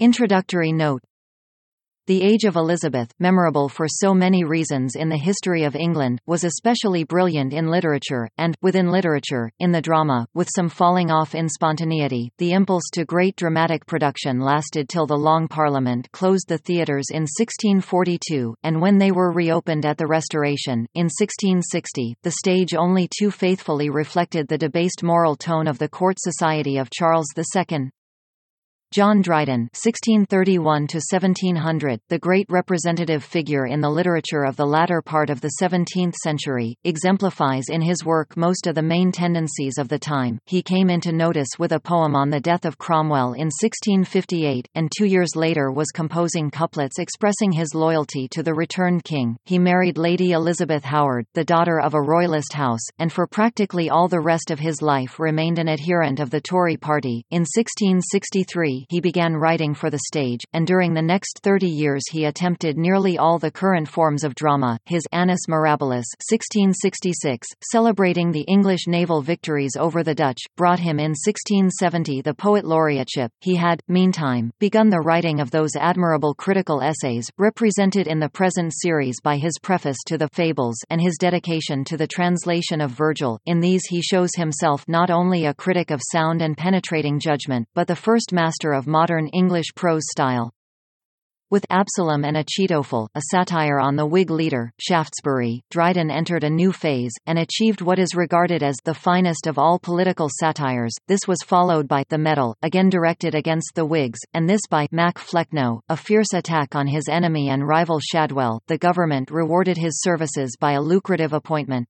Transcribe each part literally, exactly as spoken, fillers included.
Introductory note. The age of Elizabeth, memorable for so many reasons in the history of England, was especially brilliant in literature, and, within literature, in the drama, with some falling off in spontaneity. The impulse to great dramatic production lasted till the Long Parliament closed the theatres in sixteen forty-two, and when they were reopened at the Restoration, in sixteen sixty, the stage only too faithfully reflected the debased moral tone of the court society of Charles the Second. John Dryden (sixteen thirty-one to seventeen hundred), the great representative figure in the literature of the latter part of the seventeenth century, exemplifies in his work most of the main tendencies of the time. He came into notice with a poem on the death of Cromwell in sixteen fifty-eight, and two years later was composing couplets expressing his loyalty to the returned king. He married Lady Elizabeth Howard, the daughter of a royalist house, and for practically all the rest of his life remained an adherent of the Tory party. In sixteen sixty-three, he began writing for the stage, and during the next thirty years he attempted nearly all the current forms of drama. His Annus Mirabilis (sixteen sixty-six), celebrating the English naval victories over the Dutch, brought him in sixteen seventy the poet laureateship. He had, meantime, begun the writing of those admirable critical essays, represented in the present series by his preface to the Fables and his dedication to the translation of Virgil. In these he shows himself not only a critic of sound and penetrating judgment, but the first master of modern English prose style. With Absalom and Achitophel, a satire on the Whig leader, Shaftesbury, Dryden entered a new phase, and achieved what is regarded as the finest of all political satires. This was followed by The Medal, again directed against the Whigs, and this by Mac Flecknoe, a fierce attack on his enemy and rival Shadwell. The government rewarded his services by a lucrative appointment.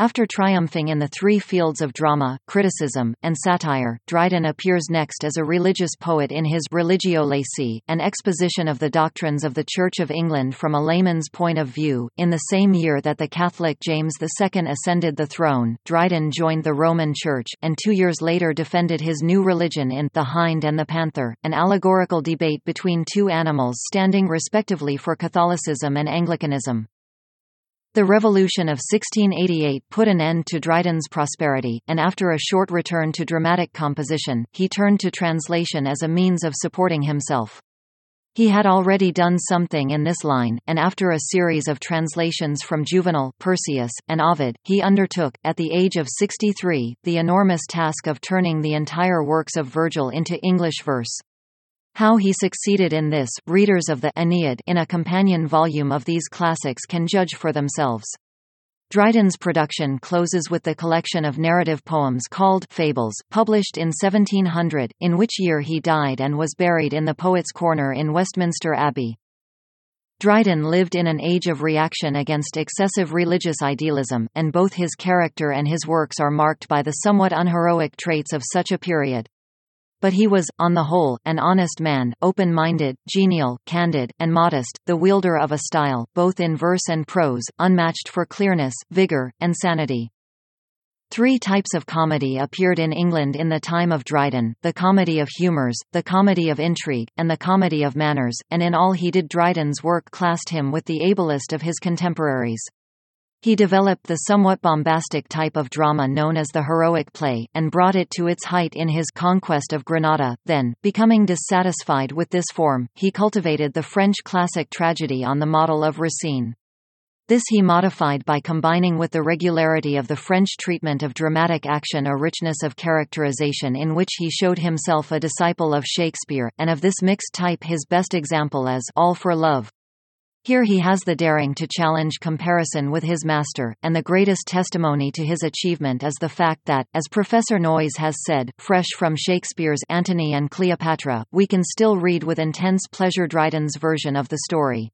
After triumphing in the three fields of drama, criticism, and satire, Dryden appears next as a religious poet in his Religio Laici, an exposition of the doctrines of the Church of England from a layman's point of view. In the same year that the Catholic James the Second ascended the throne, Dryden joined the Roman Church, and two years later defended his new religion in The Hind and the Panther, an allegorical debate between two animals standing respectively for Catholicism and Anglicanism. The Revolution of sixteen eighty-eight put an end to Dryden's prosperity, and after a short return to dramatic composition, he turned to translation as a means of supporting himself. He had already done something in this line, and after a series of translations from Juvenal, Perseus, and Ovid, he undertook, at the age of sixty-three, the enormous task of turning the entire works of Virgil into English verse. How he succeeded in this, readers of the Aeneid in a companion volume of these classics can judge for themselves. Dryden's production closes with the collection of narrative poems called Fables, published in seventeen hundred, in which year he died and was buried in the Poets' Corner in Westminster Abbey. Dryden lived in an age of reaction against excessive religious idealism, and both his character and his works are marked by the somewhat unheroic traits of such a period. But he was, on the whole, an honest man, open-minded, genial, candid, and modest, the wielder of a style, both in verse and prose, unmatched for clearness, vigor, and sanity. Three types of comedy appeared in England in the time of Dryden: the comedy of humours, the comedy of intrigue, and the comedy of manners, and in all he did Dryden's work classed him with the ablest of his contemporaries. He developed the somewhat bombastic type of drama known as the heroic play, and brought it to its height in his Conquest of Granada. Then, becoming dissatisfied with this form, he cultivated the French classic tragedy on the model of Racine. This he modified by combining with the regularity of the French treatment of dramatic action a richness of characterization in which he showed himself a disciple of Shakespeare, and of this mixed type his best example is All for Love. Here he has the daring to challenge comparison with his master, and the greatest testimony to his achievement is the fact that, as Professor Noyes has said, fresh from Shakespeare's Antony and Cleopatra, we can still read with intense pleasure Dryden's version of the story.